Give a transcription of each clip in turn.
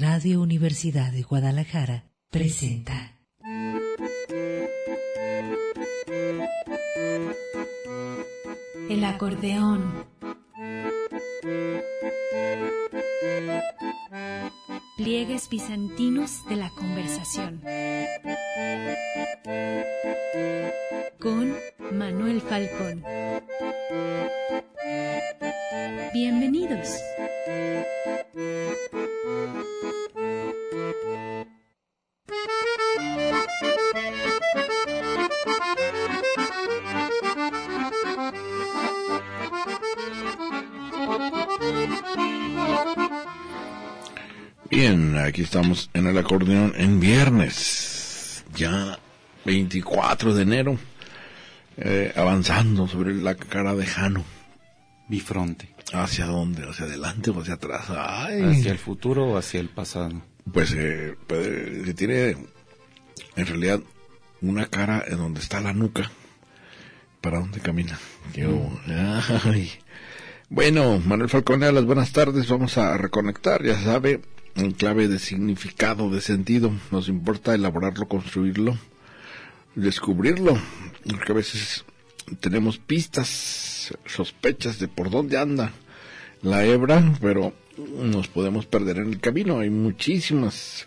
Radio Universidad de Guadalajara presenta. El acordeón. Pliegues bizantinos de la conversación. Con Manuel Falcón. Bienvenidos. Bien, aquí estamos en el acordeón en viernes, ya 24 de enero, avanzando sobre la cara de Jano. Bifronte. ¿Hacia dónde? ¿Hacia adelante o hacia atrás? ¡Ay! ¿Hacia el futuro o hacia el pasado? Pues se tiene en realidad una cara en donde está la nuca. ¿Para dónde camina? Ay. Bueno, Manuel Falcón, las buenas tardes. Vamos a reconectar, ya sabe, en clave de significado, de sentido. Nos importa elaborarlo, construirlo, descubrirlo, porque a veces tenemos pistas, sospechas de por dónde anda la hebra, pero nos podemos perder en el camino. Hay muchísimas,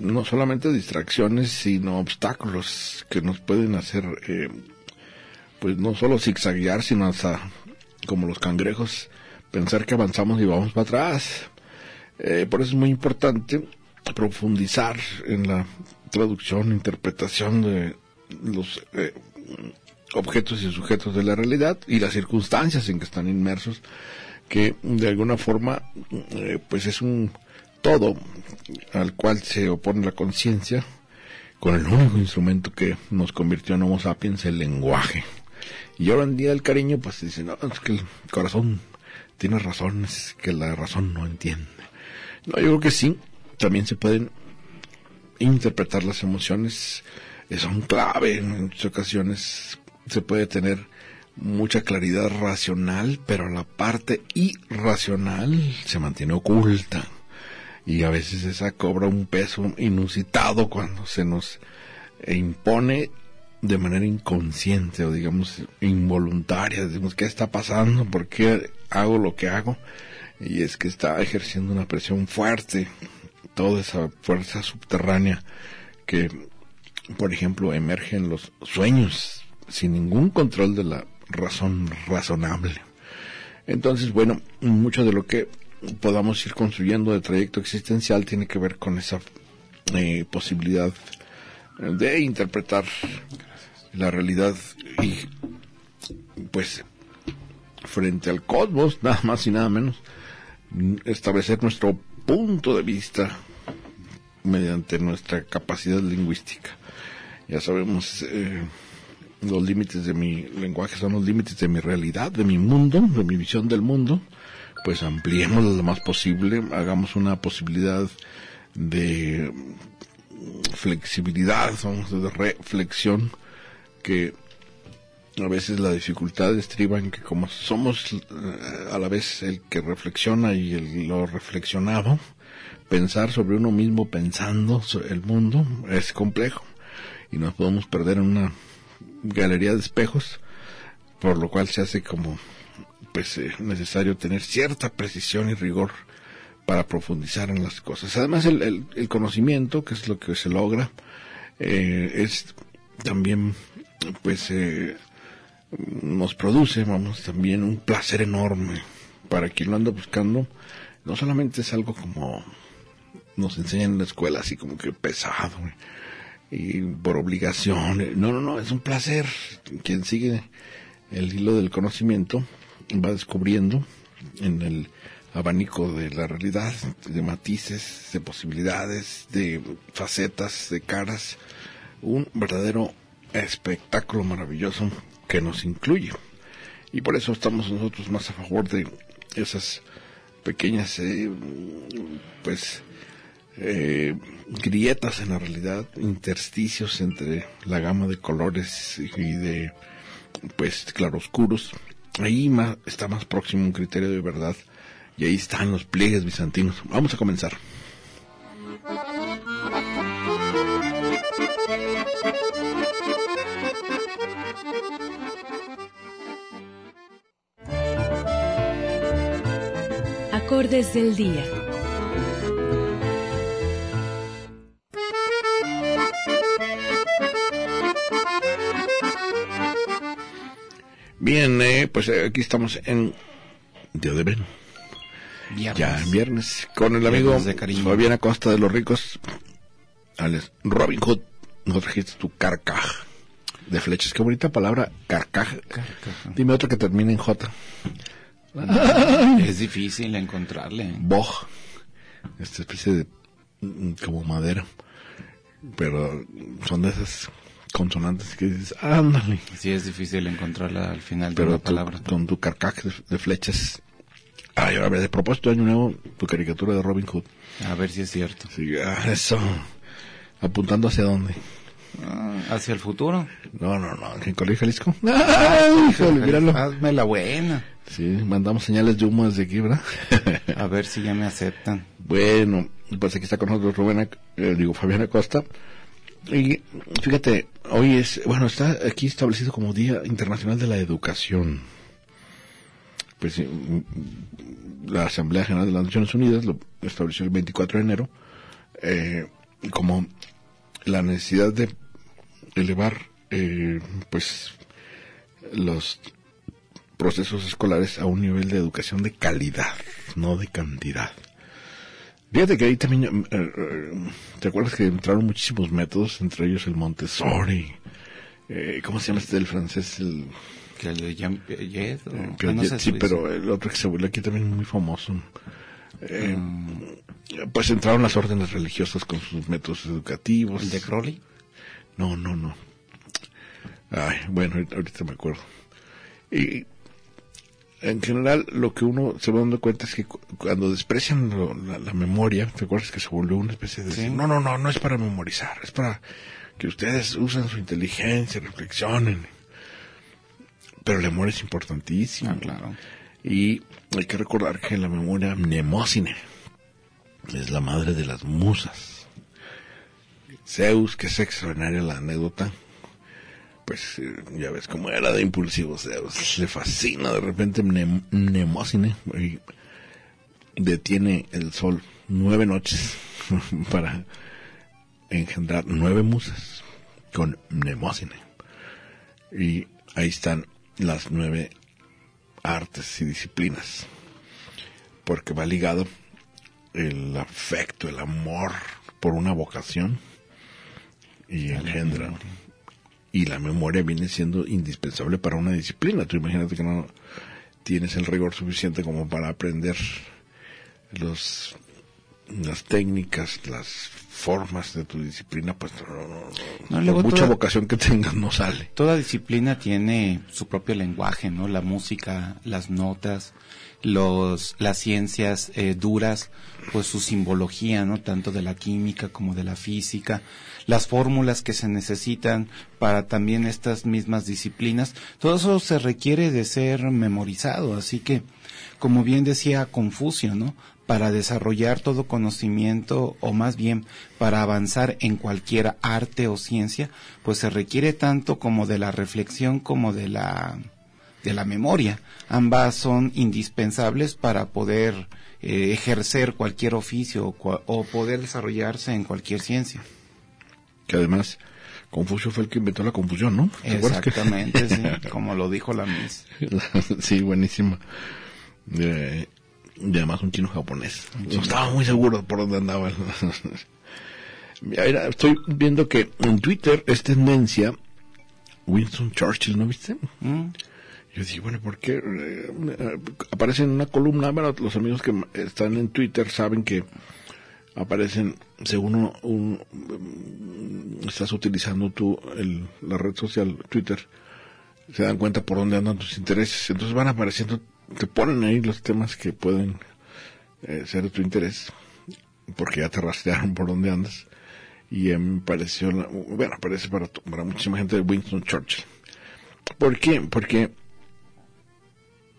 no solamente distracciones, sino obstáculos que nos pueden hacer, pues no solo zigzaguear, sino hasta, como los cangrejos, pensar que avanzamos y vamos para atrás. Por eso es muy importante profundizar en la traducción, interpretación de los objetos y sujetos de la realidad y las circunstancias en que están inmersos, que de alguna forma pues es un todo al cual se opone la conciencia con el único instrumento que nos convirtió en Homo sapiens, el lenguaje. Y ahora en día del cariño pues dicen, no, es que el corazón tiene razones que la razón no entiende. No, yo creo que sí, también se pueden interpretar las emociones, son clave en muchas ocasiones. Se puede tener mucha claridad racional, pero la parte irracional se mantiene oculta. Y a veces esa cobra un peso inusitado cuando se nos impone de manera inconsciente o, digamos, involuntaria. Decimos, ¿qué está pasando? ¿Por qué hago lo que hago? Y es que está ejerciendo una presión fuerte, toda esa fuerza subterránea que, por ejemplo, emerge en los sueños, sin ningún control de la razón razonable. Entonces, bueno, mucho de lo que podamos ir construyendo de trayecto existencial tiene que ver con esa posibilidad de interpretar la realidad y, pues, frente al cosmos, nada más y nada menos, establecer nuestro punto de vista mediante nuestra capacidad lingüística. Ya sabemos, los límites de mi lenguaje son los límites de mi realidad, de mi mundo, de mi visión del mundo. Pues ampliemos lo más posible, hagamos una posibilidad de flexibilidad, de reflexión, que a veces la dificultad estriba en que, como somos a la vez el que reflexiona y lo reflexionado, pensar sobre uno mismo pensando sobre el mundo es complejo y nos podemos perder en una galería de espejos, por lo cual se hace como, pues, necesario tener cierta precisión y rigor para profundizar en las cosas. Además, el conocimiento, que es lo que se logra, es también, pues, nos produce, vamos, también un placer enorme. Para quien lo anda buscando, no solamente es algo como nos enseñan en la escuela, así como que pesado y por obligación. No, es un placer. Quien sigue el hilo del conocimiento va descubriendo en el abanico de la realidad, de matices, de posibilidades, de facetas, de caras, un verdadero espectáculo maravilloso que nos incluye. Y por eso estamos nosotros más a favor de esas pequeñas grietas en la realidad, intersticios entre la gama de colores y de, pues, claroscuros. Ahí está más próximo un criterio de verdad, y ahí están los pliegues bizantinos. Vamos a comenzar. Acordes del día. Bien, pues aquí estamos en Dios de Ben. Viernes. Ya en viernes con el amigo Javier Acosta de los Ricos, Alex Robin Hood, no trajiste tu carcaj de flechas. Qué bonita palabra, carcaj. Carcaja. Dime otro que termine en J. Ah, es difícil encontrarle. Boj, esta especie de como madera, pero son de esas consonantes que dices, ándale. Sí, es difícil encontrarla al final de la palabra. Con tu carcaj de flechas. Ay, a ver, de propósito de Año Nuevo, tu caricatura de Robin Hood. A ver si es cierto. Sí, eso. ¿Apuntando hacia dónde? ¿Hacia el futuro? No. ¿En Colegio Jalisco? ¡Ay, joder, míralo! Hazme la buena. Sí, mandamos señales de humo desde aquí, ¿verdad? A ver si ya me aceptan. Bueno, pues aquí está con nosotros Fabián Acosta. Y fíjate, hoy está aquí establecido como Día Internacional de la Educación. Pues la Asamblea General de las Naciones Unidas lo estableció el 24 de enero como la necesidad de elevar pues los procesos escolares a un nivel de educación de calidad, no de cantidad. Fíjate que ahí también ¿te acuerdas que entraron muchísimos métodos, entre ellos el Montessori? ¿Cómo se llama el francés? El de Jean Piaget, no sé, sí, si pero el otro que se volvió aquí también muy famoso. Pues entraron las órdenes religiosas con sus métodos educativos. ¿El de Crowley? No. Ay, bueno, ahorita me acuerdo. Y en general lo que uno se va dando cuenta es que cuando desprecian la memoria, ¿te acuerdas que se volvió una especie de decir, ¿sí? No es para memorizar, es para que ustedes usen su inteligencia, reflexionen. Pero el amor es importantísimo. Ah, claro. Y hay que recordar que la memoria Mnemósine es la madre de las musas. Zeus, que es extraordinaria la anécdota, pues ya ves cómo era de impulsivo Zeus. Le fascina de repente Mnemósine y detiene el sol 9 noches para engendrar 9 musas con Mnemósine. Y ahí están las 9 artes y disciplinas, porque va ligado el afecto, el amor por una vocación y engendra. Y la memoria viene siendo indispensable para una disciplina. Tú imagínate que no tienes el rigor suficiente como para aprender las técnicas, las formas de tu disciplina, pues no, por mucha vocación que tengas no sale. Toda disciplina tiene su propio lenguaje, ¿no? La música, las notas, las ciencias duras, pues su simbología, ¿no? Tanto de la química como de la física, las fórmulas que se necesitan para también estas mismas disciplinas, todo eso se requiere de ser memorizado, así que, como bien decía Confucio, ¿no? Para desarrollar todo conocimiento, o más bien para avanzar en cualquier arte o ciencia, pues se requiere tanto como de la reflexión como de la memoria. Ambas son indispensables para poder ejercer cualquier oficio o poder desarrollarse en cualquier ciencia. Que además Confucio fue el que inventó la confusión, ¿no? Exactamente, sí, como lo dijo la Miss. Sí, buenísimo. Y además un chino japonés. No estaba muy seguro por dónde andaba. Mira, estoy viendo que en Twitter es tendencia Winston Churchill, ¿no viste? Yo dije, bueno, ¿por qué? Aparece en una columna, bueno, los amigos que están en Twitter saben que aparecen, según estás utilizando tú la red social Twitter, se dan cuenta por dónde andan tus intereses, entonces van apareciendo, te ponen ahí los temas que pueden ser de tu interés, porque ya te rastrearon por dónde andas, y me pareció, bueno, aparece para muchísima gente de Winston Churchill. ¿Por qué? Porque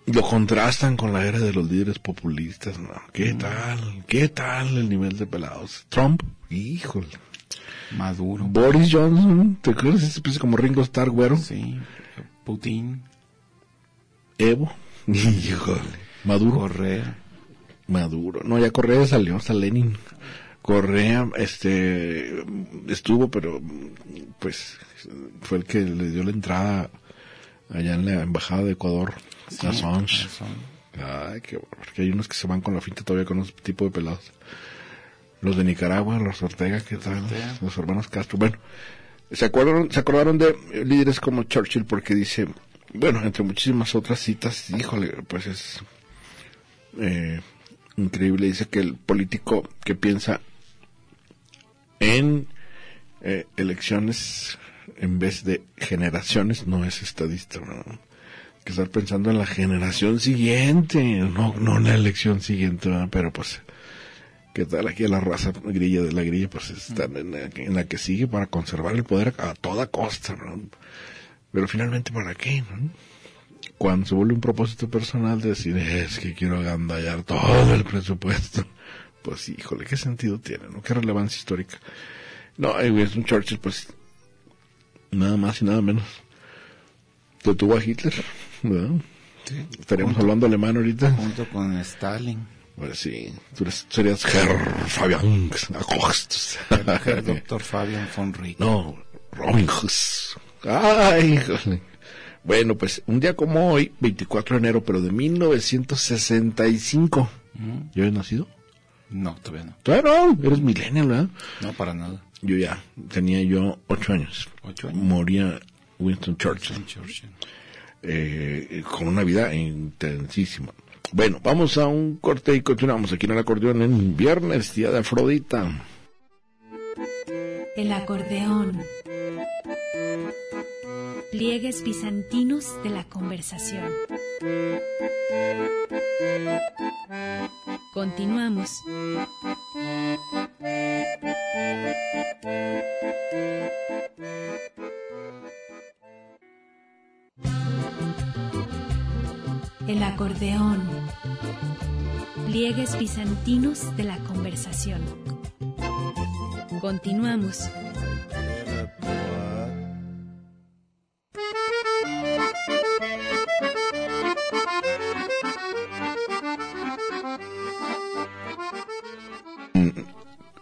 lo contrastan con la era de los líderes populistas, ¿no? ¿Qué tal el nivel de pelados? Trump, híjole. Maduro. Boris Johnson, ¿te acuerdas? Es como Ringo Starr, güero. Sí. Putin, Evo, Maduro, Correa. Maduro, no, ya Correa salió, hasta Lenin. Correa estuvo, pero pues fue el que le dio la entrada allá en la embajada de Ecuador, sí, Assange. Ay, qué bueno, porque hay unos que se van con la finta todavía con ese tipo de pelados. Los de Nicaragua, los Ortega, ¿qué tal? Los hermanos Castro. Bueno, se acordaron de líderes como Churchill porque dice, bueno, entre muchísimas otras citas, híjole, pues es increíble. Dice que el político que piensa en elecciones en vez de generaciones no es estadista, ¿no? Que estar pensando en la generación siguiente, no en la elección siguiente, ¿no? Pero pues qué tal aquí a la raza grilla de la grilla, pues están en la que sigue para conservar el poder a toda costa, ¿no? Pero finalmente, ¿para qué, no? Cuando se vuelve un propósito personal de decir, es que quiero agandallar todo el presupuesto, pues híjole, ¿qué sentido tiene, no? ¿Qué relevancia histórica? No, Winston Churchill, pues, nada más y nada menos, detuvo a Hitler, ¿verdad? Sí. Estaríamos hablando alemán ahorita. Junto con Stalin. Bueno, sí, tú serías Herr Fabian Acosta. Herr Dr. Fabian von Rick. No, Ronjus. Ay, híjole. Bueno, pues un día como hoy, 24 de enero, pero de 1965. ¿Ya habías nacido? No, todavía no. Todavía no, eres millennial, ¿verdad? No, para nada. Yo ya, tenía 8 años. 8 años. Moría Winston Churchill. Con una vida intensísima. Bueno, vamos a un corte y continuamos aquí en el acordeón en viernes, día de Afrodita. El acordeón. Pliegues bizantinos de la conversación. Continuamos. El acordeón. Pliegues bizantinos de la conversación. Continuamos.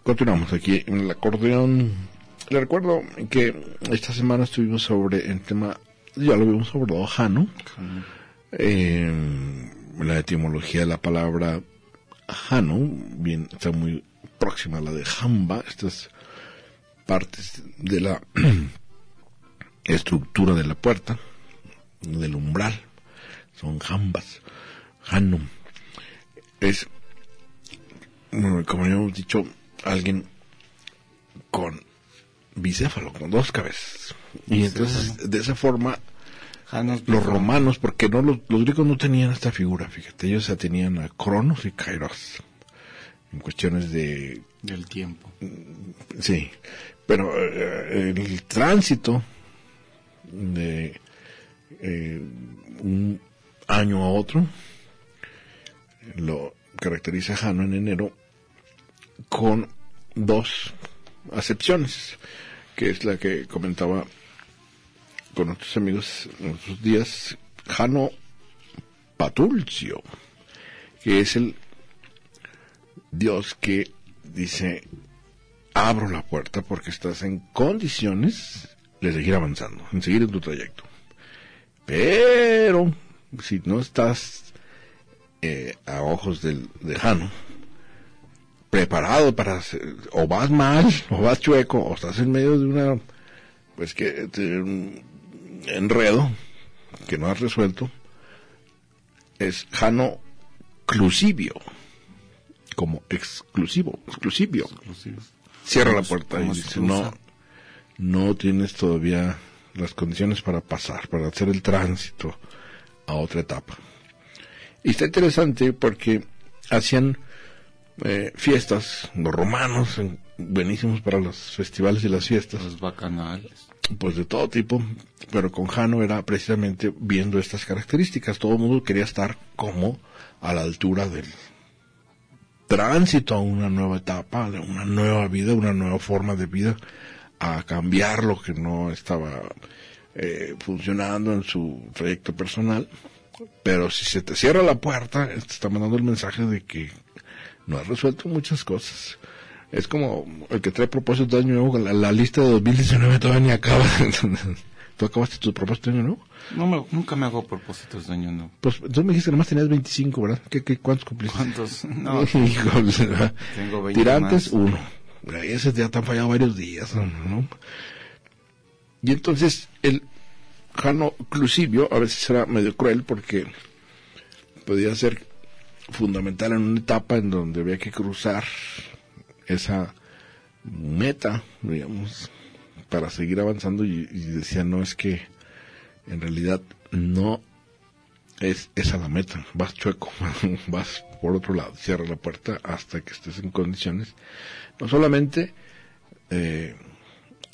Continuamos aquí en el acordeón. Le recuerdo que esta semana estuvimos sobre el tema, ya lo vimos sobre Jano, la etimología de la palabra Jano, bien, está muy próxima a la de Jamba, estas partes de la estructura de la puerta, del umbral, son Jambas, Jano, es, como ya hemos dicho, alguien con bicéfalo, con 2 cabezas. Y entonces, de esa forma, los romanos, porque no los griegos no tenían esta figura, fíjate, ellos se atenían a Cronos y Kairos, en cuestiones de... del tiempo. Sí, pero el tránsito de un año a otro, lo caracteriza Jano en enero, con 2 acepciones, que es la que comentaba con nuestros amigos en otros días, Jano Patulcio, que es el dios que dice, abro la puerta porque estás en condiciones de seguir avanzando, en seguir en tu trayecto. Pero si no estás a ojos de Jano, preparado para hacer, o vas mal, o vas chueco, o estás en medio de una, pues que un enredo que no has resuelto, es Jano Clusivio, como exclusivo. Cierra la puerta y dice, no tienes todavía las condiciones para pasar, para hacer el tránsito a otra etapa. Y está interesante porque hacían fiestas, los romanos, buenísimos para los festivales y las fiestas. Los bacanales. Pues de todo tipo, pero con Jano era precisamente viendo estas características. Todo el mundo quería estar como a la altura del tránsito a una nueva etapa, a una nueva vida, una nueva forma de vida, a cambiar lo que no estaba funcionando en su proyecto personal, pero si se te cierra la puerta, te está mandando el mensaje de que no has resuelto muchas cosas. Es como el que trae propósitos de año nuevo, la lista de 2019 todavía ni acaba. ¿Tú acabaste tu propósito de año nuevo? Nunca me hago propósitos de año nuevo. Pues tú me dijiste que nomás tenías 25, ¿verdad? ¿Qué cuántos cumpliste? ¿Cuántos? No. Híjole, tengo 20 tirantes, más. Uno. Ese ya te han fallado varios días, ¿no? Y entonces el Jano Clusibio a veces era medio cruel porque podía ser fundamental en una etapa en donde había que cruzar esa meta, digamos, para seguir avanzando, y decía, no, es que en realidad no es esa la meta, vas chueco, vas por otro lado, cierra la puerta hasta que estés en condiciones, no solamente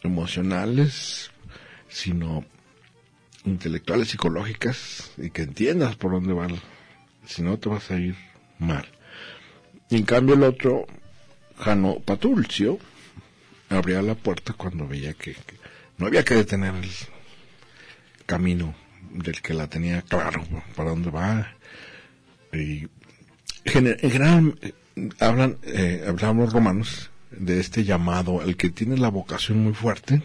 emocionales, sino intelectuales, psicológicas, y que entiendas por dónde van, si no te vas a ir mal. Y en cambio el otro, Jano Patulcio, abría la puerta cuando veía que no había que detener el camino del que la tenía claro para dónde va. Y en general hablan los romanos de este llamado, el que tiene la vocación muy fuerte,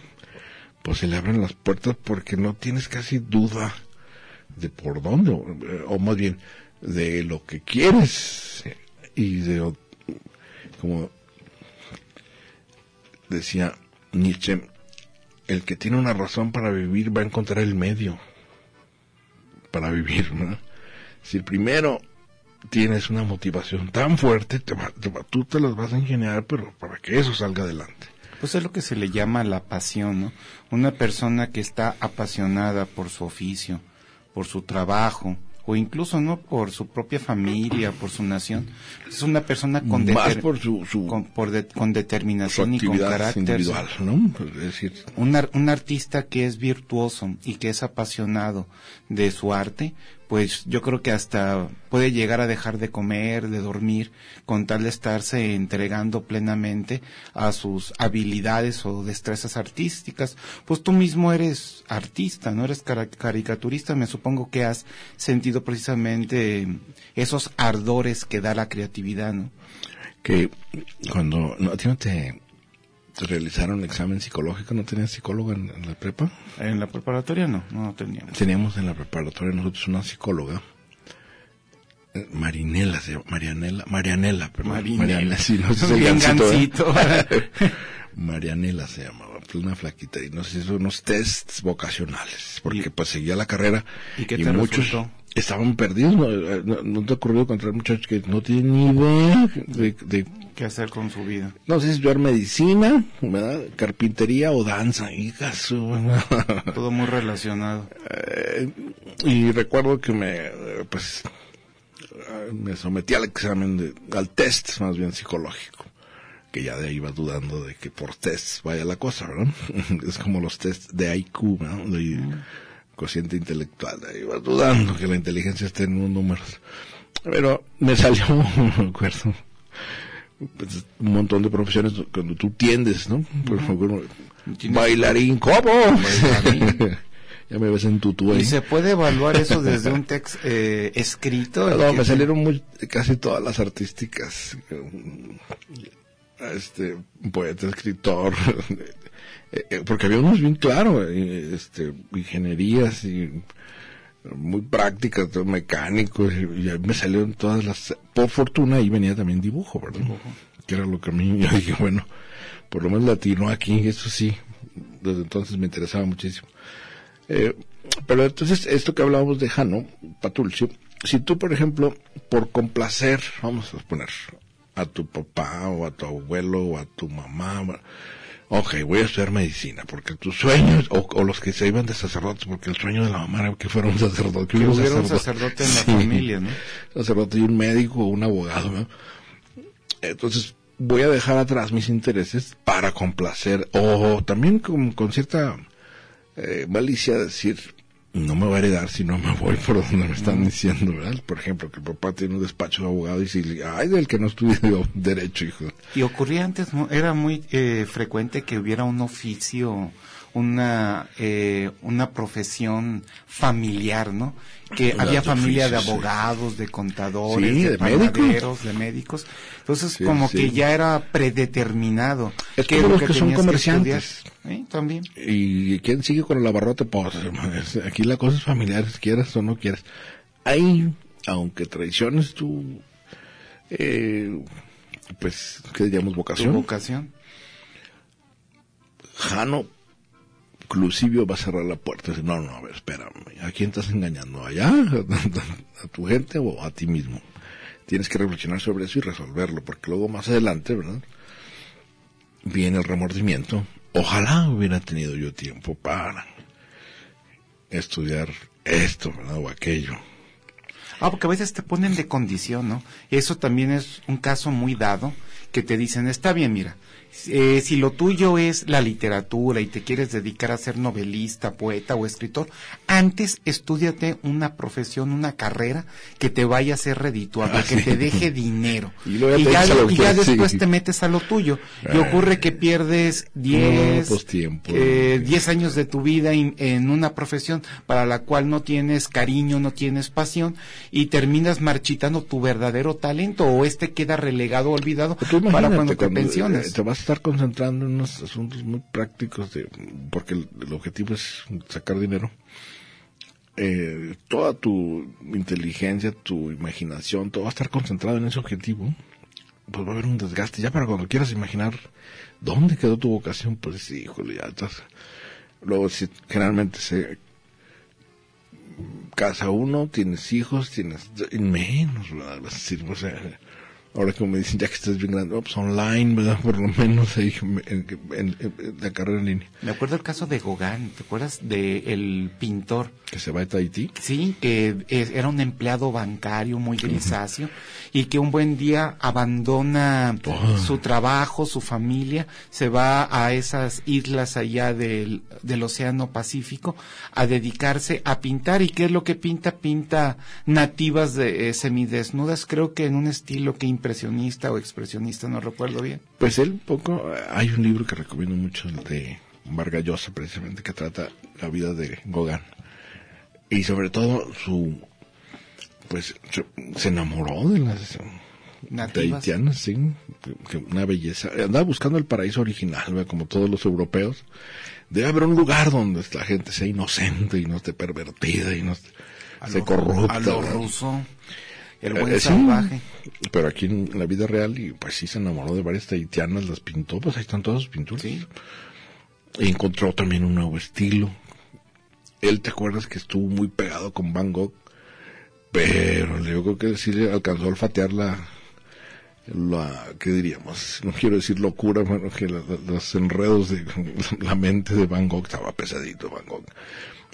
pues se le abren las puertas porque no tienes casi duda de por dónde, o más bien de lo que quieres, y de, como decía Nietzsche, el que tiene una razón para vivir va a encontrar el medio para vivir, ¿no? Si primero tienes una motivación tan fuerte, tú te las vas a ingeniar, pero para que eso salga adelante. Pues es lo que se le llama la pasión, ¿no? Una persona que está apasionada por su oficio, por su trabajo, o incluso no por su propia familia, por su nación, es una persona con con determinación y con carácter individual, ¿no? Es decir, un artista que es virtuoso y que es apasionado de su arte, pues yo creo que hasta puede llegar a dejar de comer, de dormir, con tal de estarse entregando plenamente a sus habilidades o destrezas artísticas. Pues tú mismo eres artista, no eres caricaturista, me supongo que has sentido precisamente esos ardores que da la creatividad, ¿no? Que cuando a ti no te realizaron un examen psicológico, ¿no tenías psicóloga en la prepa? En la preparatoria no teníamos. Teníamos en la preparatoria nosotros una psicóloga, Marianela, sí, no sé si es el gancito, Marianela se llamaba, una flaquita, y nos hizo unos tests vocacionales, porque pues seguía la carrera, y muchos resultó? Estaban perdidos, no te ha ocurrido encontrar muchachos que no tienen ni idea de qué hacer con su vida. No sé si estudiar medicina, ¿verdad? Carpintería o danza, y caso, todo muy relacionado. Y recuerdo que me sometí al examen, al test más bien psicológico, que ya de ahí vas dudando de que por test vaya la cosa, ¿verdad? Es como los test de IQ, ¿verdad? Cociente intelectual, ahí vas dudando que la inteligencia esté en unos números. Pero me salió, me acuerdo, pues, un montón de profesiones cuando tú tiendes, ¿no? Por favor, bailarín, ¿cómo? ¿Bailarín? Ya me ves en tutú ahí. ¿Y se puede evaluar eso desde un texto escrito? No, me salieron casi todas las artísticas. Poeta, escritor, porque había unos bien claros, ingenierías y muy prácticas, todo mecánicos, y ahí me salieron todas las, por fortuna ahí venía también dibujo, ¿verdad? Que era lo que a mí, yo dije, bueno, por lo menos latino aquí, eso sí, desde entonces me interesaba muchísimo. Pero entonces, esto que hablábamos de Jano Patulcio, si tú, por ejemplo, por complacer, vamos a poner, a tu papá o a tu abuelo o a tu mamá, ok, voy a estudiar medicina, porque tus sueños, o los que se iban de sacerdotes, porque el sueño de la mamá era que fuera un sacerdote. Que hubiera un sacerdote en la familia, ¿no? Sacerdote y un médico o un abogado, ¿no? Entonces, voy a dejar atrás mis intereses para complacer, o también con cierta malicia decir, no me va a heredar si no me voy por donde me están diciendo, ¿verdad? Por ejemplo, que el papá tiene un despacho de abogado y dice, ay, del que no estudió derecho, hijo. Y ocurría antes, era muy frecuente que hubiera un oficio una profesión familiar, ¿no? Que había familia de abogados, de contadores, sí, de panaderos, de médicos. Entonces, sí, como que ya era predeterminado. Es que los que son comerciantes. Que también. ¿Y quién sigue con el abarrote? Pues, aquí la cosa es familiar, quieras o no quieras. Hay, aunque traiciones tú, pues, ¿qué diríamos? Vocación. ¿Tu vocación? Jano Clusivio va a cerrar la puerta. No, no, a ver, espérame. ¿A quién estás engañando? ¿Allá? ¿A tu gente o a ti mismo? Tienes que reflexionar sobre eso y resolverlo, porque luego más adelante, ¿verdad?, viene el remordimiento. Ojalá hubiera tenido yo tiempo para estudiar esto, ¿verdad?, o aquello. Ah, porque a veces te ponen de condición, ¿no? Eso también es un caso muy dado, que te dicen, está bien, mira, si lo tuyo es la literatura y te quieres dedicar a ser novelista, poeta o escritor, antes estúdiate una profesión, una carrera que te vaya a ser redituable, que te deje dinero. Y ya después te metes a lo tuyo. Y ocurre que pierdes 10 años de tu vida en una profesión para la cual no tienes cariño, no tienes pasión, y terminas marchitando tu verdadero talento, o este queda relegado, olvidado, para cuando te pensiones. Te vas a estar concentrando en unos asuntos muy prácticos, porque el objetivo es sacar dinero. Toda tu inteligencia, tu imaginación, todo va a estar concentrado en ese objetivo. Pues va a haber un desgaste. Ya para cuando quieras imaginar dónde quedó tu vocación, pues sí, híjole, ya estás. Luego, si generalmente se casa uno, tienes hijos, tienes menos, ¿verdad? Es decir, o sea, ahora que me dicen, ya que estás bien grande, pues online, ¿verdad? Por lo menos ahí en la carrera en línea. Me acuerdo el caso de Gauguin, ¿te acuerdas de el pintor? Que se va a Tahití. Sí, que era un empleado bancario muy grisáceo, y que un buen día abandona su trabajo, su familia, se va a esas islas allá del Océano Pacífico a dedicarse a pintar. ¿Y qué es lo que pinta? Pinta nativas semidesnudas, creo que en un estilo que impresionista o expresionista, no recuerdo bien. Pues él un poco, hay un libro que recomiendo mucho, el de Vargas Llosa, precisamente, que trata la vida de Gauguin, y sobre todo se enamoró de las tahitianas, sí, que una belleza. Andaba buscando el paraíso original, ¿verdad?, como todos los europeos. Debe haber un lugar donde la gente sea inocente y no esté pervertida y no esté corrupta. A lo ruso. El buen salvaje. Sí, pero aquí en la vida real, y pues sí, se enamoró de varias tahitianas, las pintó, pues ahí están todas sus pinturas. Sí. Y encontró también un nuevo estilo. Él, ¿te acuerdas que estuvo muy pegado con Van Gogh? Pero yo creo que sí le alcanzó a olfatear la ¿qué diríamos? No quiero decir locura, bueno, que los enredos de la mente de Van Gogh. Estaba pesadito Van Gogh.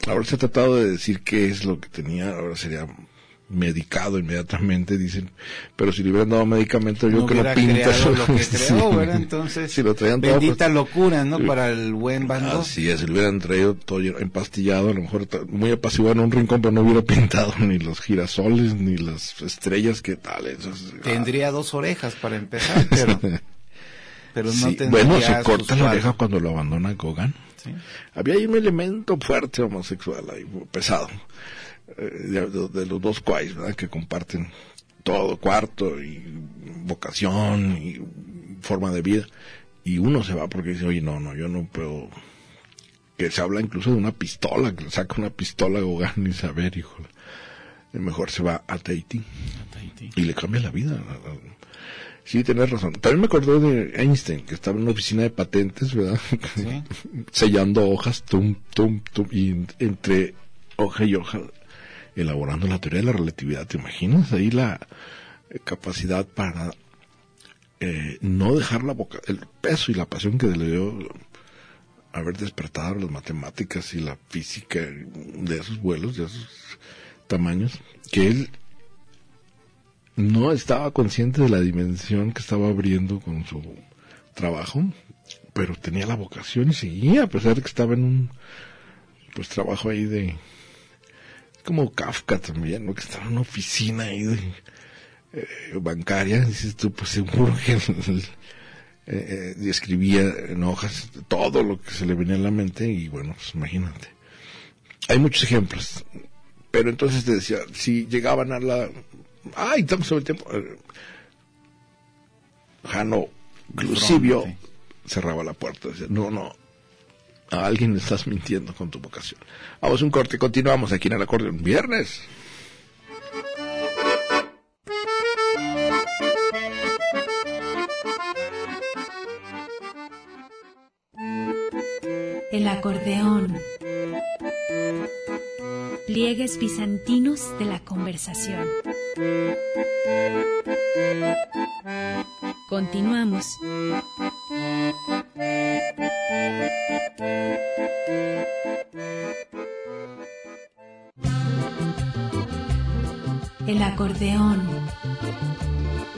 Ahora se ha tratado de decir qué es lo que tenía, ahora sería medicado inmediatamente, dicen, pero si le hubieran dado medicamento, yo no, que no pinta lo que creó, ¿verdad? Entonces, si lo traían bendita todo, locura, ¿no? Para el buen Bando. Así es, si lo hubieran traído todo empastillado, a lo mejor muy apaciguado en un rincón, pero no hubiera pintado ni los girasoles, ni las estrellas, ¿qué tal? Eso es, tendría dos orejas para empezar, pero no tendría. Bueno, se corta la oreja cuando lo abandona Gauguin. ¿Sí? Había ahí un elemento fuerte homosexual, ahí, pesado. De los dos cuais, ¿verdad?, que comparten todo, cuarto y vocación y forma de vida, y uno se va porque dice, oye, no, yo no puedo. Que se habla incluso de una pistola, que le saca una pistola a Gauguin y saber, híjole, mejor se va a Tahití y le cambia la vida. Sí, tenés razón. También me acordé de Einstein, que estaba en una oficina de patentes, ¿verdad? ¿Sí? Sellando hojas, tum, y entre hoja y hoja elaborando la teoría de la relatividad. ¿Te imaginas ahí la capacidad para no dejar el peso y la pasión que le dio haber despertado las matemáticas y la física de esos vuelos, de esos tamaños, que él no estaba consciente de la dimensión que estaba abriendo con su trabajo, pero tenía la vocación y seguía, a pesar de que estaba en un trabajo ahí de como Kafka también, ¿no?, que estaba en una oficina ahí de bancaria. Dices tú, pues seguro que escribía en hojas todo lo que se le venía a la mente, y bueno, pues imagínate. Hay muchos ejemplos, pero entonces te decía, si llegaban a la... ¡Ay, estamos sobre el tiempo! Jano Clusibio cerraba la puerta, decía, no, a alguien le estás mintiendo con tu vocación. Vamos a un corte, continuamos aquí en el acordeón, viernes. El acordeón. Pliegues bizantinos de la conversación. Continuamos. El acordeón.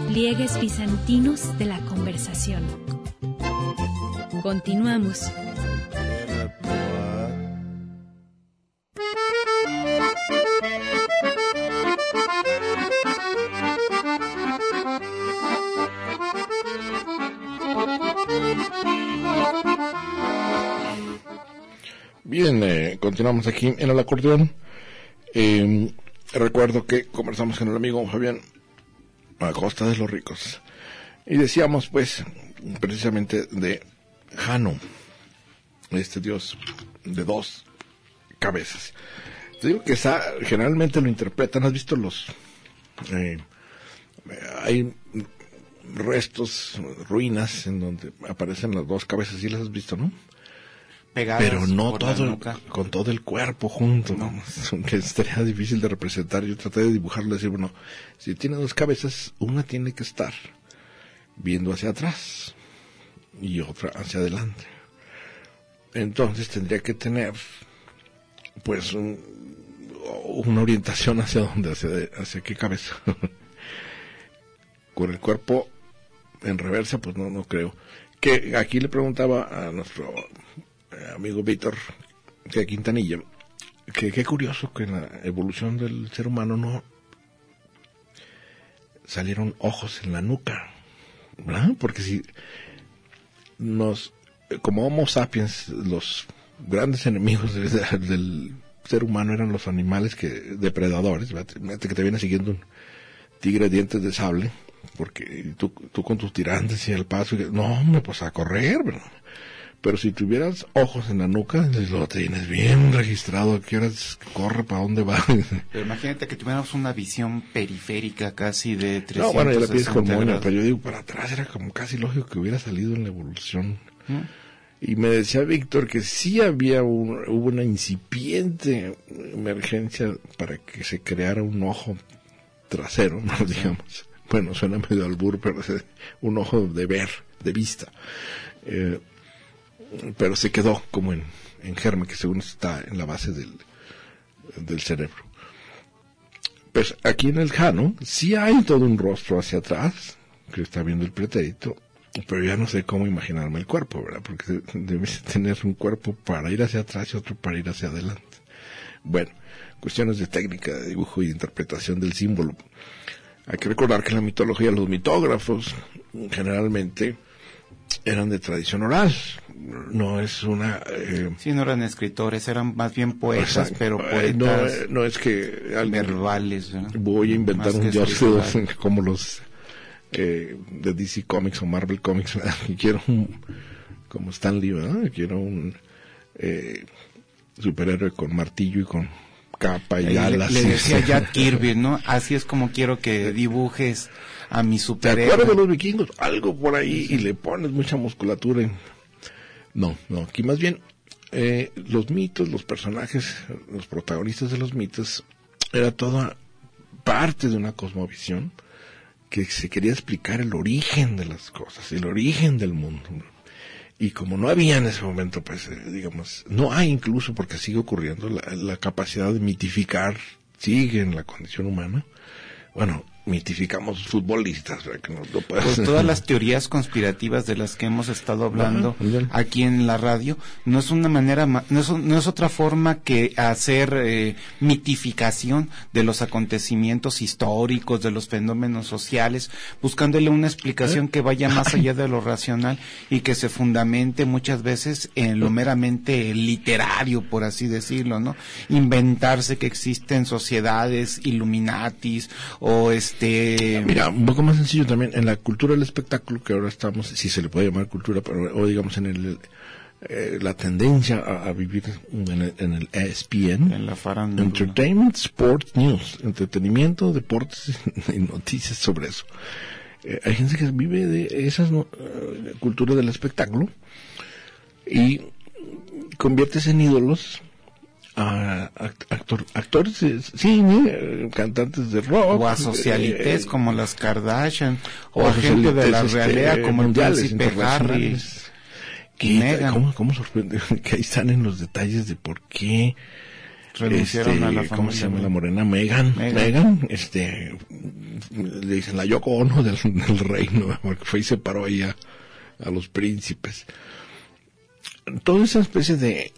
Pliegues bizantinos de la conversación. Continuamos. Bien, continuamos aquí en el acordeón. Recuerdo que conversamos con el amigo Javier Acosta de los Ricos y decíamos, pues, precisamente de Jano, este dios de dos cabezas. Te digo que generalmente lo interpretan, ¿has visto los...? Hay restos, ruinas, en donde aparecen las dos cabezas, ¿sí las has visto, no? Pegadas, pero no todo, con todo el cuerpo junto, ¿no? Aunque estaría difícil de representar. Yo traté de dibujarlo y decir, bueno, si tiene dos cabezas, una tiene que estar viendo hacia atrás y otra hacia adelante. Entonces tendría que tener, pues, una orientación hacia dónde, hacia qué cabeza. Con el cuerpo en reversa, pues no creo. Que aquí le preguntaba a nuestro amigo Víctor de Quintanilla, que qué curioso que en la evolución del ser humano no salieron ojos en la nuca, ¿verdad? Porque si nos, como Homo sapiens, los grandes enemigos del ser humano eran los animales depredadores, ¿verdad? Que te viene siguiendo un tigre de dientes de sable, porque tú con tus tirantes y el paso, no, hombre, pues a correr, ¿verdad? Pero si tuvieras ojos en la nuca, lo tienes bien registrado, quieras corre para dónde va. Pero imagínate que tuviéramos una visión periférica casi de 360 grados. No, bueno, ya la pides como buena, pero yo digo, para atrás era como casi lógico que hubiera salido en la evolución. ¿Mm? Y me decía Víctor que sí hubo una incipiente emergencia para que se creara un ojo trasero, ¿no? Digamos. Bueno, suena medio albur, pero es un ojo de ver, de vista. Pero se quedó como en germen, que según está en la base del cerebro. Pues aquí en el Jano sí hay todo un rostro hacia atrás, que está viendo el pretérito, pero ya no sé cómo imaginarme el cuerpo, ¿verdad? Porque debe tener un cuerpo para ir hacia atrás y otro para ir hacia adelante. Bueno, cuestiones de técnica, de dibujo y de interpretación del símbolo. Hay que recordar que en la mitología los mitógrafos generalmente eran de tradición oral, no es una... Sí, no eran escritores, eran más bien poetas, exacto. Pero poetas... No es que... verbales, ¿no? Voy a inventar un dios como los de DC Comics o Marvel Comics, ¿verdad? Quiero como Stan Lee, ¿verdad? Quiero un superhéroe con martillo y con capa y alas. Le decía Jack Kirby, ¿no? Así es como quiero que dibujes a mi superhéroe. ¿Te acuerdas de los vikingos? Algo por ahí, sí. Y le pones mucha musculatura. No, aquí más bien los mitos, los personajes, los protagonistas de los mitos, era toda parte de una cosmovisión que se quería explicar el origen de las cosas, el origen del mundo. Y como no había en ese momento, pues, digamos, no hay incluso, porque sigue ocurriendo, la capacidad de mitificar sigue en la condición humana. Bueno, mitificamos futbolistas, o sea, que no puedes... Pues todas las teorías conspirativas de las que hemos estado hablando aquí en la radio no es una manera, no es otra forma que hacer mitificación de los acontecimientos históricos, de los fenómenos sociales, buscándole una explicación que vaya más allá de lo racional y que se fundamente muchas veces en lo meramente literario, por así decirlo, ¿no? Inventarse que existen sociedades Illuminatis o Mira, un poco más sencillo también, en la cultura del espectáculo, que ahora estamos, si se le puede llamar cultura, pero o digamos en la tendencia a vivir en el ESPN, en la farándula. Entertainment, Sport, News, entretenimiento, deportes y noticias sobre eso. Hay gente que vive de esas cultura del espectáculo y conviertes en ídolos a actores de cine, cantantes de rock, o a socialites como las Kardashian, o a gente de la realea como el príncipe Harry. ¿Cómo sorprende que ahí están en los detalles de por qué renunciaron a la familia? ¿Cómo se llama la morena? Meghan, le dicen la Yoko Ono del reino, porque fue y separó ella a los príncipes. Toda esa especie de...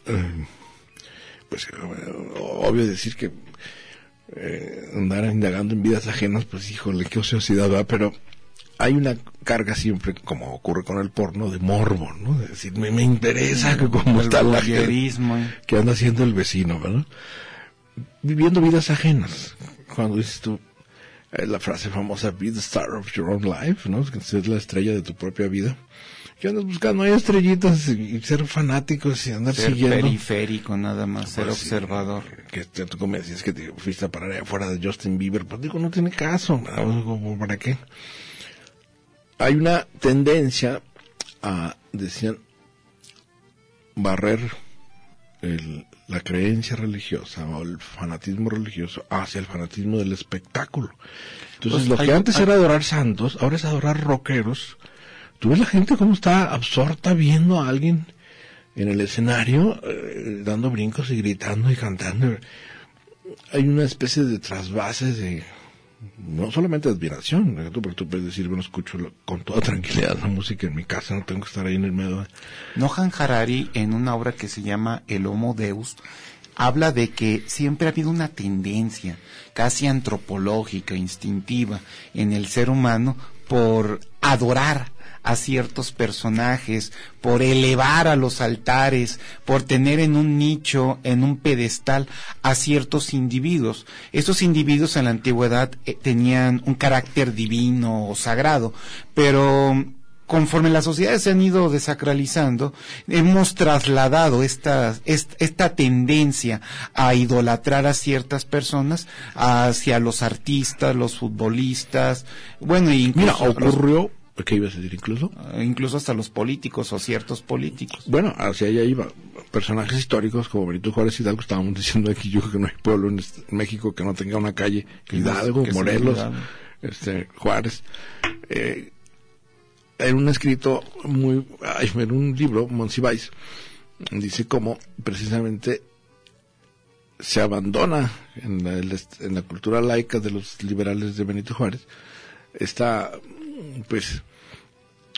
pues obvio decir que andar indagando en vidas ajenas, pues híjole, qué ociosidad va, pero hay una carga siempre, como ocurre con el porno, de morbo, ¿no? De decir, me interesa cómo está la gente, que anda haciendo el vecino, ¿verdad? Viviendo vidas ajenas, cuando dices tú, la frase famosa, be the star of your own life, ¿no? Que es la estrella de tu propia vida. ¿Qué andas buscando? Hay estrellitas y ser fanáticos y andar siguiendo. Ser periférico nada más, ser observador. Que tú como decías que te fuiste a parar afuera de Justin Bieber, pues digo, no tiene caso, ¿no? ¿Para qué? Hay una tendencia a, decían, barrer la creencia religiosa o el fanatismo religioso hacia el fanatismo del espectáculo. Entonces, pues lo que antes era adorar santos, ahora es adorar rockeros. Tú ves la gente cómo está absorta viendo a alguien en el escenario, dando brincos y gritando y cantando. Hay una especie de trasvase de, no solamente de admiración, porque tú puedes decir, bueno, escucho con toda tranquilidad la música en mi casa, no tengo que estar ahí en el medio de... Noam Harari, en una obra que se llama El Homo Deus, habla de que siempre ha habido una tendencia casi antropológica, instintiva, en el ser humano por adorar a ciertos personajes, por elevar a los altares, por tener en un nicho, en un pedestal, a ciertos individuos. Estos individuos en la antigüedad tenían un carácter divino o sagrado, pero conforme las sociedades se han ido desacralizando, hemos trasladado esta tendencia a idolatrar a ciertas personas hacia los artistas, los futbolistas, bueno, e incluso... Mira, ocurrió... ¿Qué ibas a decir incluso? Incluso hasta los políticos o ciertos políticos. Bueno, hacia allá iba. Personajes históricos como Benito Juárez y Hidalgo, estábamos diciendo aquí, yo creo que no hay pueblo en México que no tenga una calle. Hidalgo, que Morelos, Juárez. En un escrito muy... en un libro, Monsiváis, dice cómo precisamente se abandona en la cultura laica de los liberales de Benito Juárez esta... pues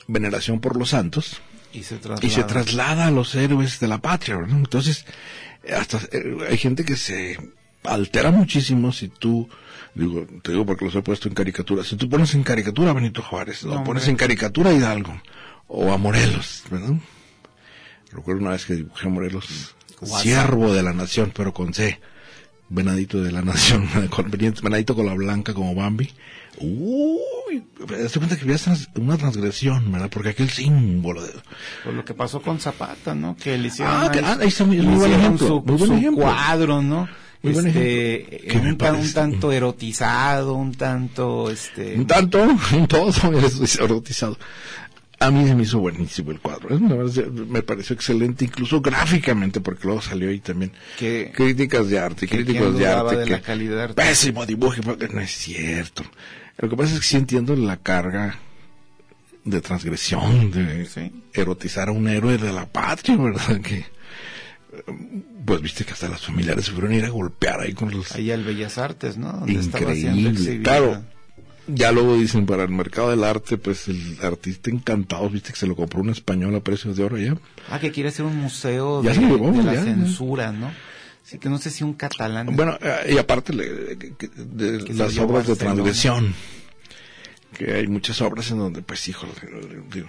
veneración por los santos y se traslada a los héroes de la patria, ¿no? Entonces hasta hay gente que se altera muchísimo si tú, te digo porque los he puesto en caricatura, si tú pones en caricatura a Benito Juárez, no, pones en caricatura a Hidalgo o a Morelos, ¿verdad? Recuerdo una vez que dibujé a Morelos, siervo de la nación, pero con C, venadito de la nación, venadito con la blanca como Bambi. Uy, te das cuenta que había una transgresión, ¿verdad? Porque aquel símbolo de... Pues lo que pasó con Zapata, ¿no? Que le hicieron ahí está muy buen ejemplo. Cuadro, ¿no? Un tanto erotizado, todo es erotizado. A mí se me hizo buenísimo el cuadro, me pareció excelente, incluso gráficamente, porque luego salió ahí también críticas de arte, pésimo dibujo, porque no es cierto. Lo que pasa es que sí entiendo la carga de transgresión, de erotizar a un héroe de la patria, ¿verdad? Que, pues viste que hasta las familiares se fueron a ir a golpear ahí con los... Ahí al Bellas Artes, ¿no? Donde increíble, estaba siendo exhibida. Claro. Ya luego dicen, para el mercado del arte, pues el artista encantado, viste que se lo compró un español a precios de oro allá. Ah, que quiere hacer un museo ya de la censura, ¿no? Sí, que no sé si un catalán... Bueno, y aparte de las obras de transgresión, que hay muchas obras en donde, pues, híjole, digo...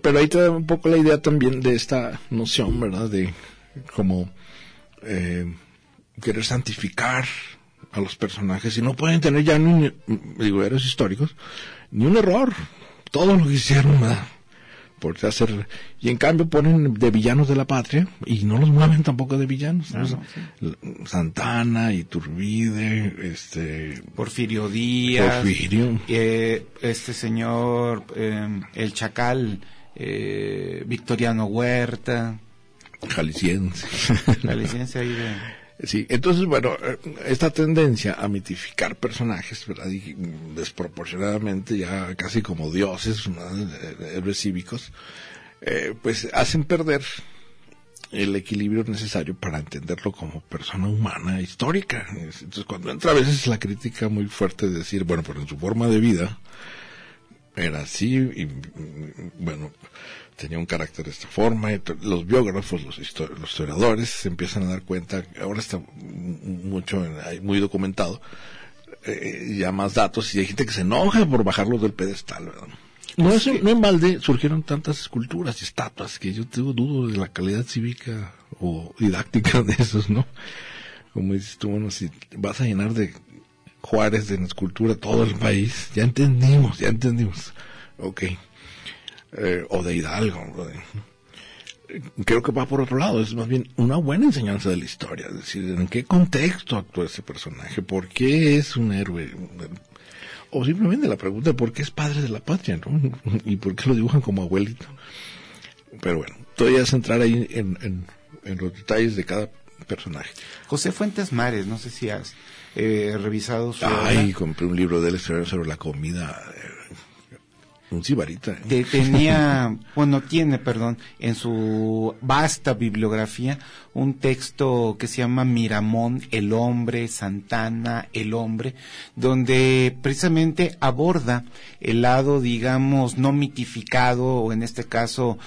Pero ahí te da un poco la idea también de esta noción, ¿verdad? De como querer santificar a los personajes y no pueden tener ya ni, digo, héroes históricos, ni un error. Todo lo que hicieron, ¿verdad? Por hacer, y en cambio ponen de villanos de la patria y no los mueven tampoco de villanos. ¿No? Claro, sí. Santana, Iturbide, Porfirio Díaz, señor el Chacal, Victoriano Huerta, Jalisciense ahí de... Sí, entonces bueno, esta tendencia a mitificar personajes, ¿verdad? Y desproporcionadamente ya casi como dioses, héroes cívicos, pues hacen perder el equilibrio necesario para entenderlo como persona humana histórica. Entonces cuando entra a veces la crítica muy fuerte de decir, bueno, pero en su forma de vida era así y bueno, tenía un carácter de esta forma, y los biógrafos, los historiadores se empiezan a dar cuenta, ahora está mucho, muy documentado, ya más datos, y hay gente que se enoja por bajarlos del pedestal, ¿verdad? No en balde surgieron tantas esculturas y estatuas que yo tengo dudo de la calidad cívica o didáctica de esos, ¿no? Como dices tú, bueno, si vas a llenar de Juárez en escultura todo el país, ya entendimos, okay. O de Hidalgo, creo que va por otro lado, es más bien una buena enseñanza de la historia, es decir, en qué contexto actúa ese personaje, por qué es un héroe, o simplemente la pregunta de por qué es padre de la patria, ¿no? Y por qué lo dibujan como abuelito. Pero bueno, todavía es entrar ahí en los detalles de cada personaje. José Fuentes Mares, no sé si has revisado su obra. Compré un libro de él sobre la comida, un sibarita. Tiene en su vasta bibliografía un texto que se llama Miramón, el hombre, Santana, el hombre, donde precisamente aborda el lado, digamos, no mitificado, o en este caso,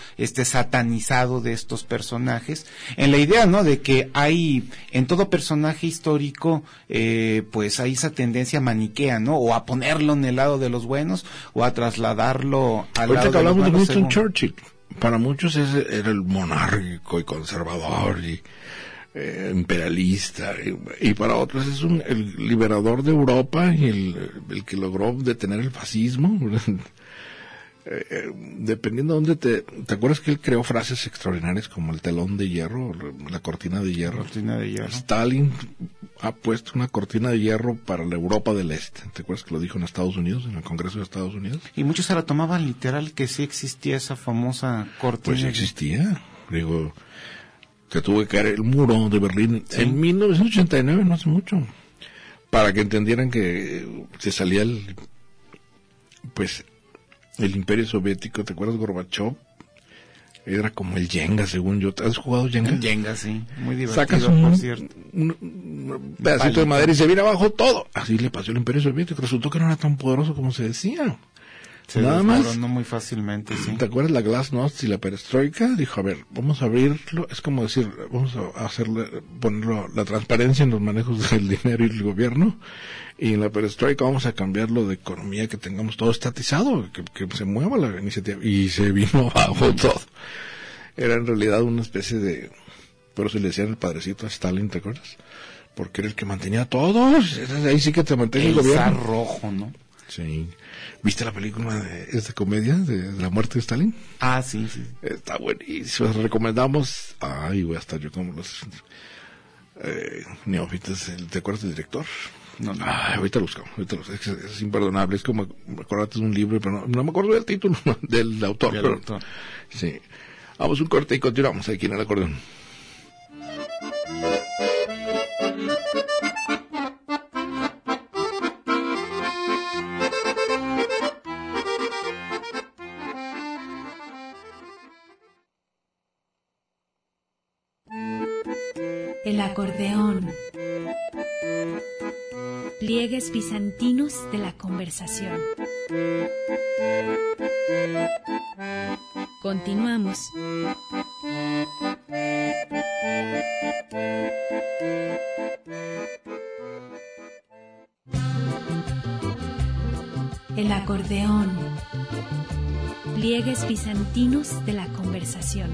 satanizado de estos personajes, en la idea, ¿no?, de que hay, en todo personaje histórico, pues hay esa tendencia maniquea, ¿no?, o a ponerlo en el lado de los buenos, o a trasladarlo al lado de los malos. Ahorita que hablamos de Winston Churchill, para muchos ese era el monárquico y conservador y imperialista, y para otros es el liberador de Europa y el que logró detener el fascismo. Dependiendo de dónde te acuerdas que él creó frases extraordinarias como el telón de hierro, la cortina de hierro. Stalin ha puesto una cortina de hierro para la Europa del Este. ¿Te acuerdas que lo dijo en Estados Unidos, en el Congreso de Estados Unidos? Y muchos se la tomaban literal, que sí existía esa famosa cortina. Pues sí existía. Digo, se tuvo que caer el muro de Berlín, ¿sí?, en 1989, no hace mucho, para que entendieran que se salía el Imperio Soviético. ¿Te acuerdas Gorbachov? Era como el Jenga, según yo. ¿Has jugado Jenga? El Jenga, sí. Muy divertido. Sacas por cierto, un pedacito de madera y se viene abajo todo. Así le pasó al Imperio Soviético. Resultó que no era tan poderoso como se decía. Se nada más. No muy fácilmente, sí. ¿Te acuerdas la Glasnost y la Perestroika? Dijo, a ver, vamos a abrirlo. Es como decir, vamos a hacerle, ponerlo la transparencia en los manejos del dinero y el gobierno. Y en la Perestroika vamos a cambiarlo de economía, que tengamos todo estatizado, que se mueva la iniciativa. Y se vino abajo todo. Era en realidad una especie de... Pero se le decían el padrecito a Stalin, ¿te acuerdas? Porque era el que mantenía a todos. Ahí sí que te mantenía el gobierno. El zar rojo, ¿no? Sí. ¿Viste la película de esta comedia de la muerte de Stalin? Ah, sí, sí. Está buenísimo. Recomendamos. Ay, voy a estar yo como los neófitas. ¿Te acuerdas del director? No. Ay, ahorita lo buscamos. Es imperdonable. Es como, acuérdate de un libro, pero no me acuerdo del título del autor. Autor. Sí. Vamos un corte y continuamos aquí en El Acordeón. El acordeón. pliegues bizantinos de la conversación. Continuamos. El acordeón. Pliegues bizantinos de la conversación.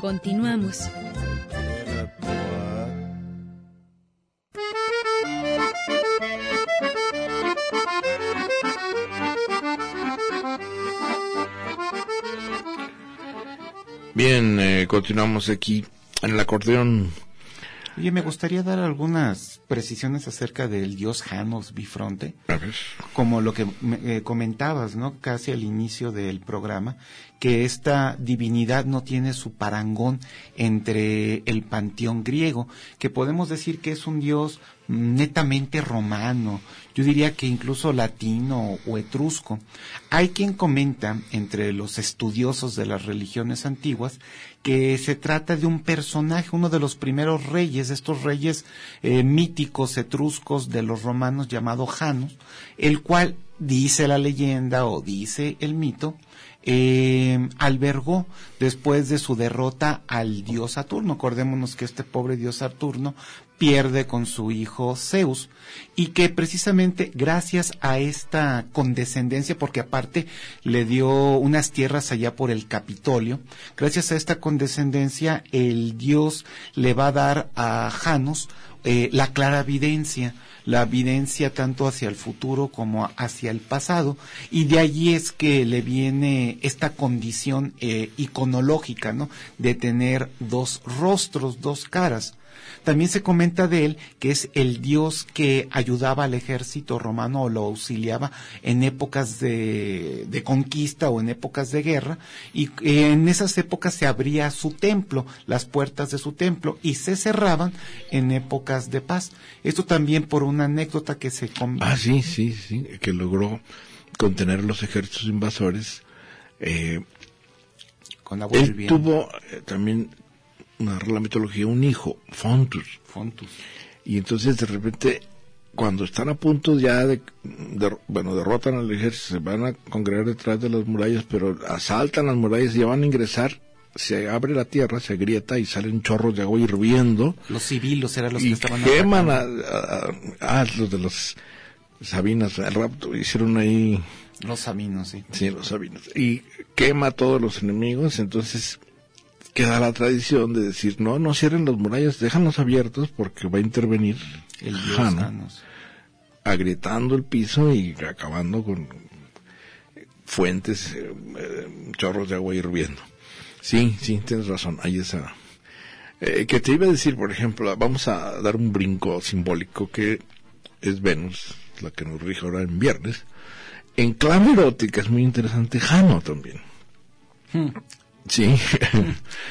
Continuamos. Bien, continuamos aquí en el acordeón. Oye, me gustaría dar algunas precisiones acerca del dios Janos bifronte, como lo que comentabas, ¿no? Casi al inicio del programa, que esta divinidad no tiene su parangón entre el panteón griego, que podemos decir que es un dios netamente romano, yo diría que incluso latino o etrusco. Hay quien comenta, entre los estudiosos de las religiones antiguas, que se trata de un personaje, uno de los primeros reyes, estos reyes míticos etruscos de los romanos, llamado Janus, el cual, dice la leyenda o dice el mito, albergó después de su derrota al dios Saturno. Acordémonos que este pobre dios Saturno pierde con su hijo Zeus, y que precisamente gracias a esta condescendencia, porque aparte le dio unas tierras allá por el Capitolio, gracias a esta condescendencia el dios le va a dar a Janos la claravidencia, la evidencia tanto hacia el futuro como hacia el pasado, y de allí es que le viene esta condición iconológica, ¿no?, de tener dos rostros, dos caras. También se comenta de él que es el dios que ayudaba al ejército romano o lo auxiliaba en épocas de conquista o en épocas de guerra, y en esas épocas se abría su templo, las puertas de su templo, y se cerraban en épocas de paz. Esto también por una anécdota que se comenta. Ah, sí, que logró contener los ejércitos invasores. Con la él bien. Tuvo también... narra la mitología, un hijo, Fontus, y entonces de repente, cuando están a punto ya derrotan al ejército, se van a congregar detrás de las murallas, pero asaltan las murallas y ya van a ingresar, se abre la tierra, se grieta y salen chorros de agua hirviendo. Los civiles eran los que estaban queman a los de los Sabinas, el rapto, hicieron ahí... Los Sabinos, sí. Sí, los Sabinos, y quema a todos los enemigos, entonces... queda la tradición de decir, no cierren las murallas, déjanos abiertos porque va a intervenir el Janos, agrietando el piso y acabando con fuentes, chorros de agua hirviendo. Sí, tienes razón, hay esa... que te iba a decir, por ejemplo, vamos a dar un brinco simbólico, que es Venus, la que nos rige ahora en viernes. En clave erótica es muy interesante Jano también. Sí.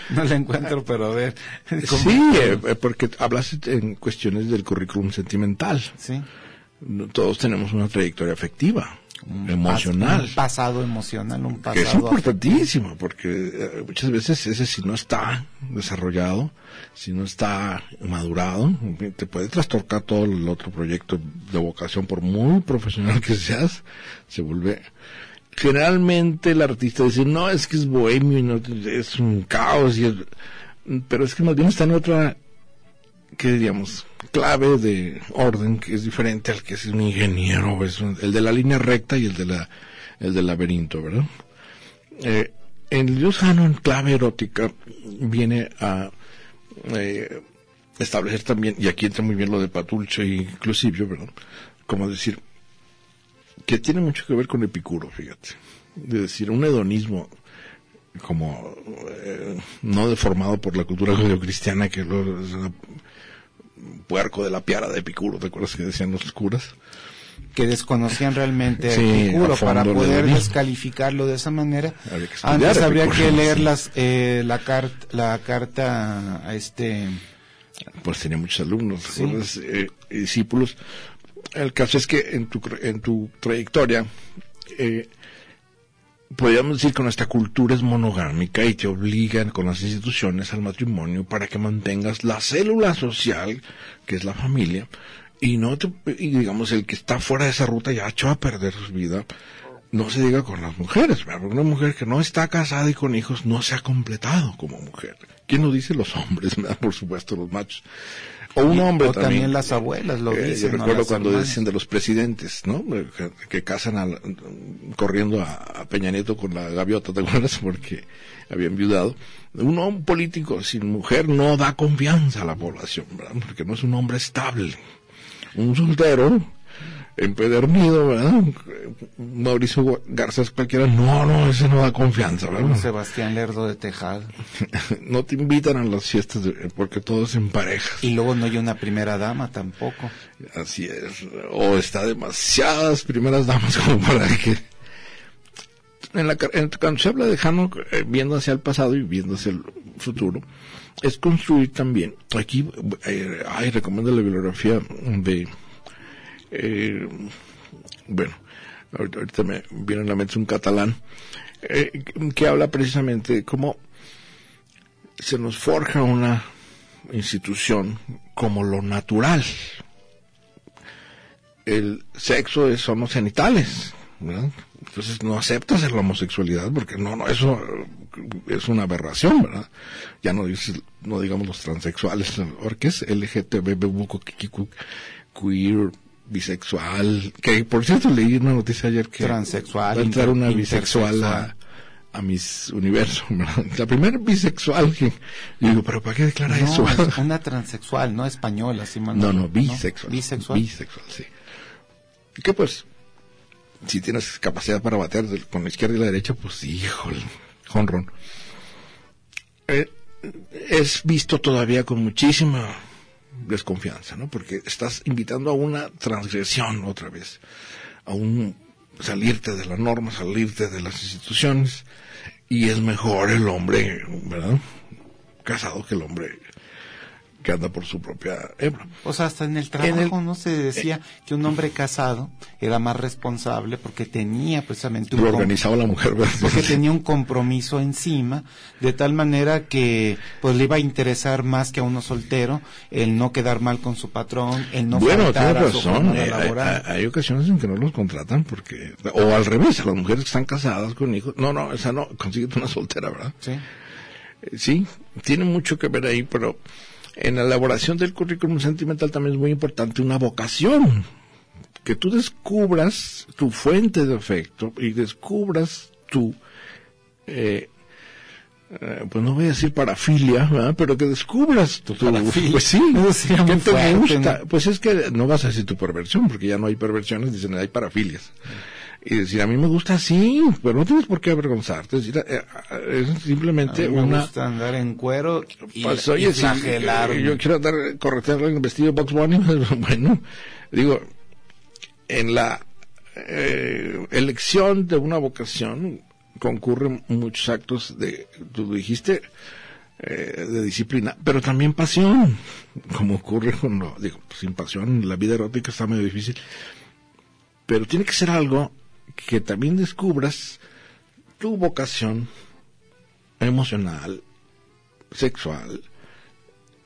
No la encuentro, pero a ver. Sí, porque hablas en cuestiones del currículum sentimental. Sí. Todos tenemos una trayectoria afectiva, emocional. Un pasado emocional, un pasado... Que es importantísimo, porque muchas veces ese, si no está desarrollado, si no está madurado, te puede trastorcar todo el otro proyecto de vocación, por muy profesional que seas, se vuelve... Generalmente el artista dice, no, es que es bohemio y no, es un caos, pero es que más bien está en otra, que diríamos, clave de orden, que es diferente al que es un ingeniero, el de la línea recta y el del laberinto, ¿verdad? El dios Jano en clave erótica viene a establecer también, y aquí entra muy bien lo de Patulcho e Inclusivio, ¿verdad? Como decir... que tiene mucho que ver con Epicuro, fíjate, de decir, un hedonismo como no deformado por la cultura judeocristiana, que luego es un puerco de la piara de Epicuro, ¿te acuerdas que decían los curas? Que desconocían realmente a Epicuro, para poder descalificarlo de esa manera. Antes habría que leer la carta a este... Pues tenía muchos alumnos, ¿te acuerdas? Discípulos... El caso es que en tu trayectoria, podríamos decir que nuestra cultura es monogámica y te obligan con las instituciones al matrimonio para que mantengas la célula social, que es la familia, y digamos, el que está fuera de esa ruta ya echó a perder su vida. No se diga con las mujeres, ¿verdad? Una mujer que no está casada y con hijos no se ha completado como mujer. ¿Quién lo dice? Los hombres, ¿verdad? Por supuesto, los machos. O un hombre también. O también las abuelas lo dicen. Yo recuerdo cuando dicen de los presidentes, ¿no? Que casan corriendo a Peña Nieto con la gaviota, ¿te acuerdas? Porque había enviudado. Un político sin mujer no da confianza a la población, ¿verdad? Porque no es un hombre estable. Un soltero empedernido, ¿verdad? Mauricio Garza es cualquiera. No, ese no da confianza, ¿verdad? Sebastián Lerdo de Tejada. No te invitan a las fiestas porque todos en parejas. Y luego no hay una primera dama tampoco. Así es. O está demasiadas primeras damas como para que... Cuando se habla de Jano, viendo hacia el pasado y viendo hacia el futuro, es construir también. Aquí, recomiendo la bibliografía de... bueno, ahorita me viene a la mente un catalán que habla precisamente de cómo se nos forja una institución como lo natural. El sexo son los genitales, ¿verdad? Entonces no aceptas la homosexualidad porque no, eso es una aberración, ¿verdad? Ya no digamos los transexuales, porque es LGTB, queer, bisexual, que por cierto leí una noticia ayer que transexual, va a entrar una bisexual a Miss Universo, ¿verdad? La primera bisexual que digo, pero ¿para qué declara eso? Es una transexual, no española, así mandó. No, bisexual. ¿No? Bisexual, sí. Que pues, si tienes capacidad para batear con la izquierda y la derecha, pues híjole, jonrón. Es visto todavía con muchísima desconfianza, ¿no? Porque estás invitando a una transgresión otra vez, a un salirte de la norma, salirte de las instituciones, y es mejor el hombre, ¿verdad?, casado que el hombre que anda por su propia hebra. O sea, hasta en el trabajo no se decía que un hombre casado era más responsable porque tenía precisamente un organizado la mujer, ¿verdad? Porque tenía un compromiso encima, de tal manera que pues le iba a interesar más que a uno soltero el no quedar mal con su patrón, el no faltar a su jornada laboral. Hay ocasiones en que no los contratan porque, o al revés, a las mujeres que están casadas con hijos, esa no, consíguete una soltera, ¿verdad? Sí. Sí, tiene mucho que ver ahí, pero en la elaboración del currículum sentimental también es muy importante una vocación, que tú descubras tu fuente de afecto y descubras tu, pues no voy a decir parafilia, ¿verdad?, pero que descubras tu pues sí, que te fuerte, gusta, ¿no? Pues es que no vas a decir tu perversión, porque ya no hay perversiones, dicen hay parafilias. Y decir, a mí me gusta así, pero no tienes por qué avergonzarte. Es decir, es simplemente una... Me gusta andar en cuero y exagerar. Yo quiero andar correteando en vestido de Box Bunny. Bueno, digo, en la elección de una vocación concurren muchos actos de, tú dijiste, de disciplina, pero también pasión, como ocurre con lo... Digo, sin pasión, la vida erótica está medio difícil, pero tiene que ser algo que también descubras tu vocación emocional, sexual,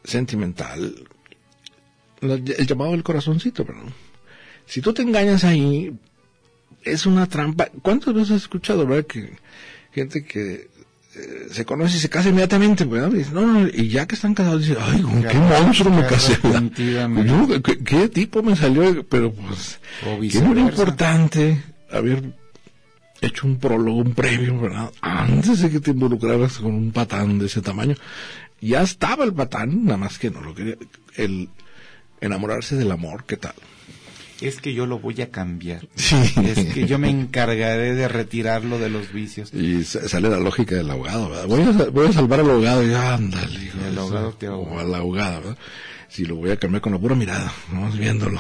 sentimental, el llamado del corazoncito, perdón. Si tú te engañas ahí, es una trampa. ¿Cuántas veces has escuchado, verdad, que gente que se conoce y se casa inmediatamente, ¿verdad? Y, y ya que están casados, dice, ay, ¿con qué monstruo me casé? ¿Qué tipo me salió? Pero pues, es muy importante haber hecho un prólogo, un previo, ¿verdad? Antes de que te involucraras con un patán de ese tamaño. Ya estaba el patán, nada más que no lo quería. El enamorarse del amor, ¿qué tal? Es que yo lo voy a cambiar. Sí. Es que yo me encargaré de retirarlo de los vicios. Y sale la lógica del abogado, ¿verdad? Voy a salvar al abogado. Y ándale, hijo. El abogado te ahoga. O al abogado, ¿verdad? Si lo voy a cambiar con la pura mirada, vamos viéndolo.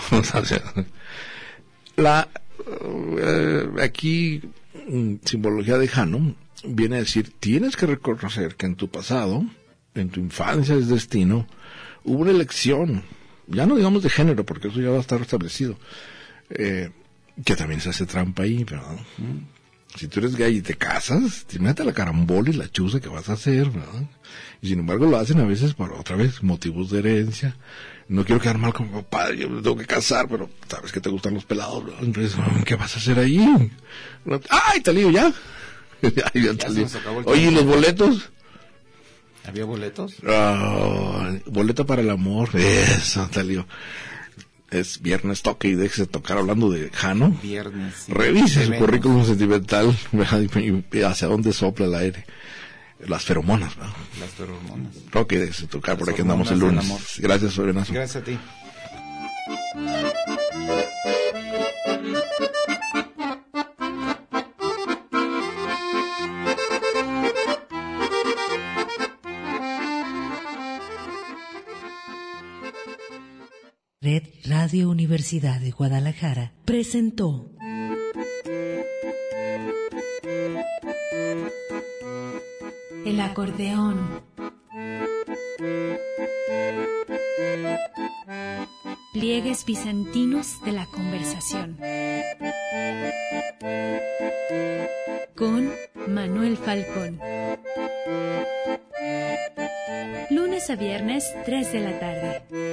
Aquí, simbología de Jano viene a decir, tienes que reconocer que en tu pasado, en tu infancia es destino, hubo una elección. Ya no digamos de género, porque eso ya va a estar establecido, que también se hace trampa ahí, ¿verdad? Si tú eres gay y te casas, imagínate la carambola y la chuza que vas a hacer, ¿verdad? Y sin embargo lo hacen a veces por, otra vez, motivos de herencia. No quiero quedar mal con mi papá, yo me tengo que casar, pero sabes que te gustan los pelados, ¿verdad? Entonces, ¿qué vas a hacer ahí? ¡Ay, te lío ya! Ay, ya te lío. Oye, ¿y los boletos? ¿Había boletos? Oh, boleta para el amor, eso, te lío. Es viernes toque y déjese tocar hablando de Jano. Viernes. Sí. Revise su currículum sentimental y hacia dónde sopla el aire. Las feromonas, ¿no? Las feromonas. Toque y déjese tocar, por aquí andamos el lunes. Gracias, Sorenazo. Gracias a ti. Red Radio Universidad de Guadalajara presentó El acordeón, pliegues bizantinos de la conversación, con Manuel Falcón, lunes a viernes 3 de la tarde.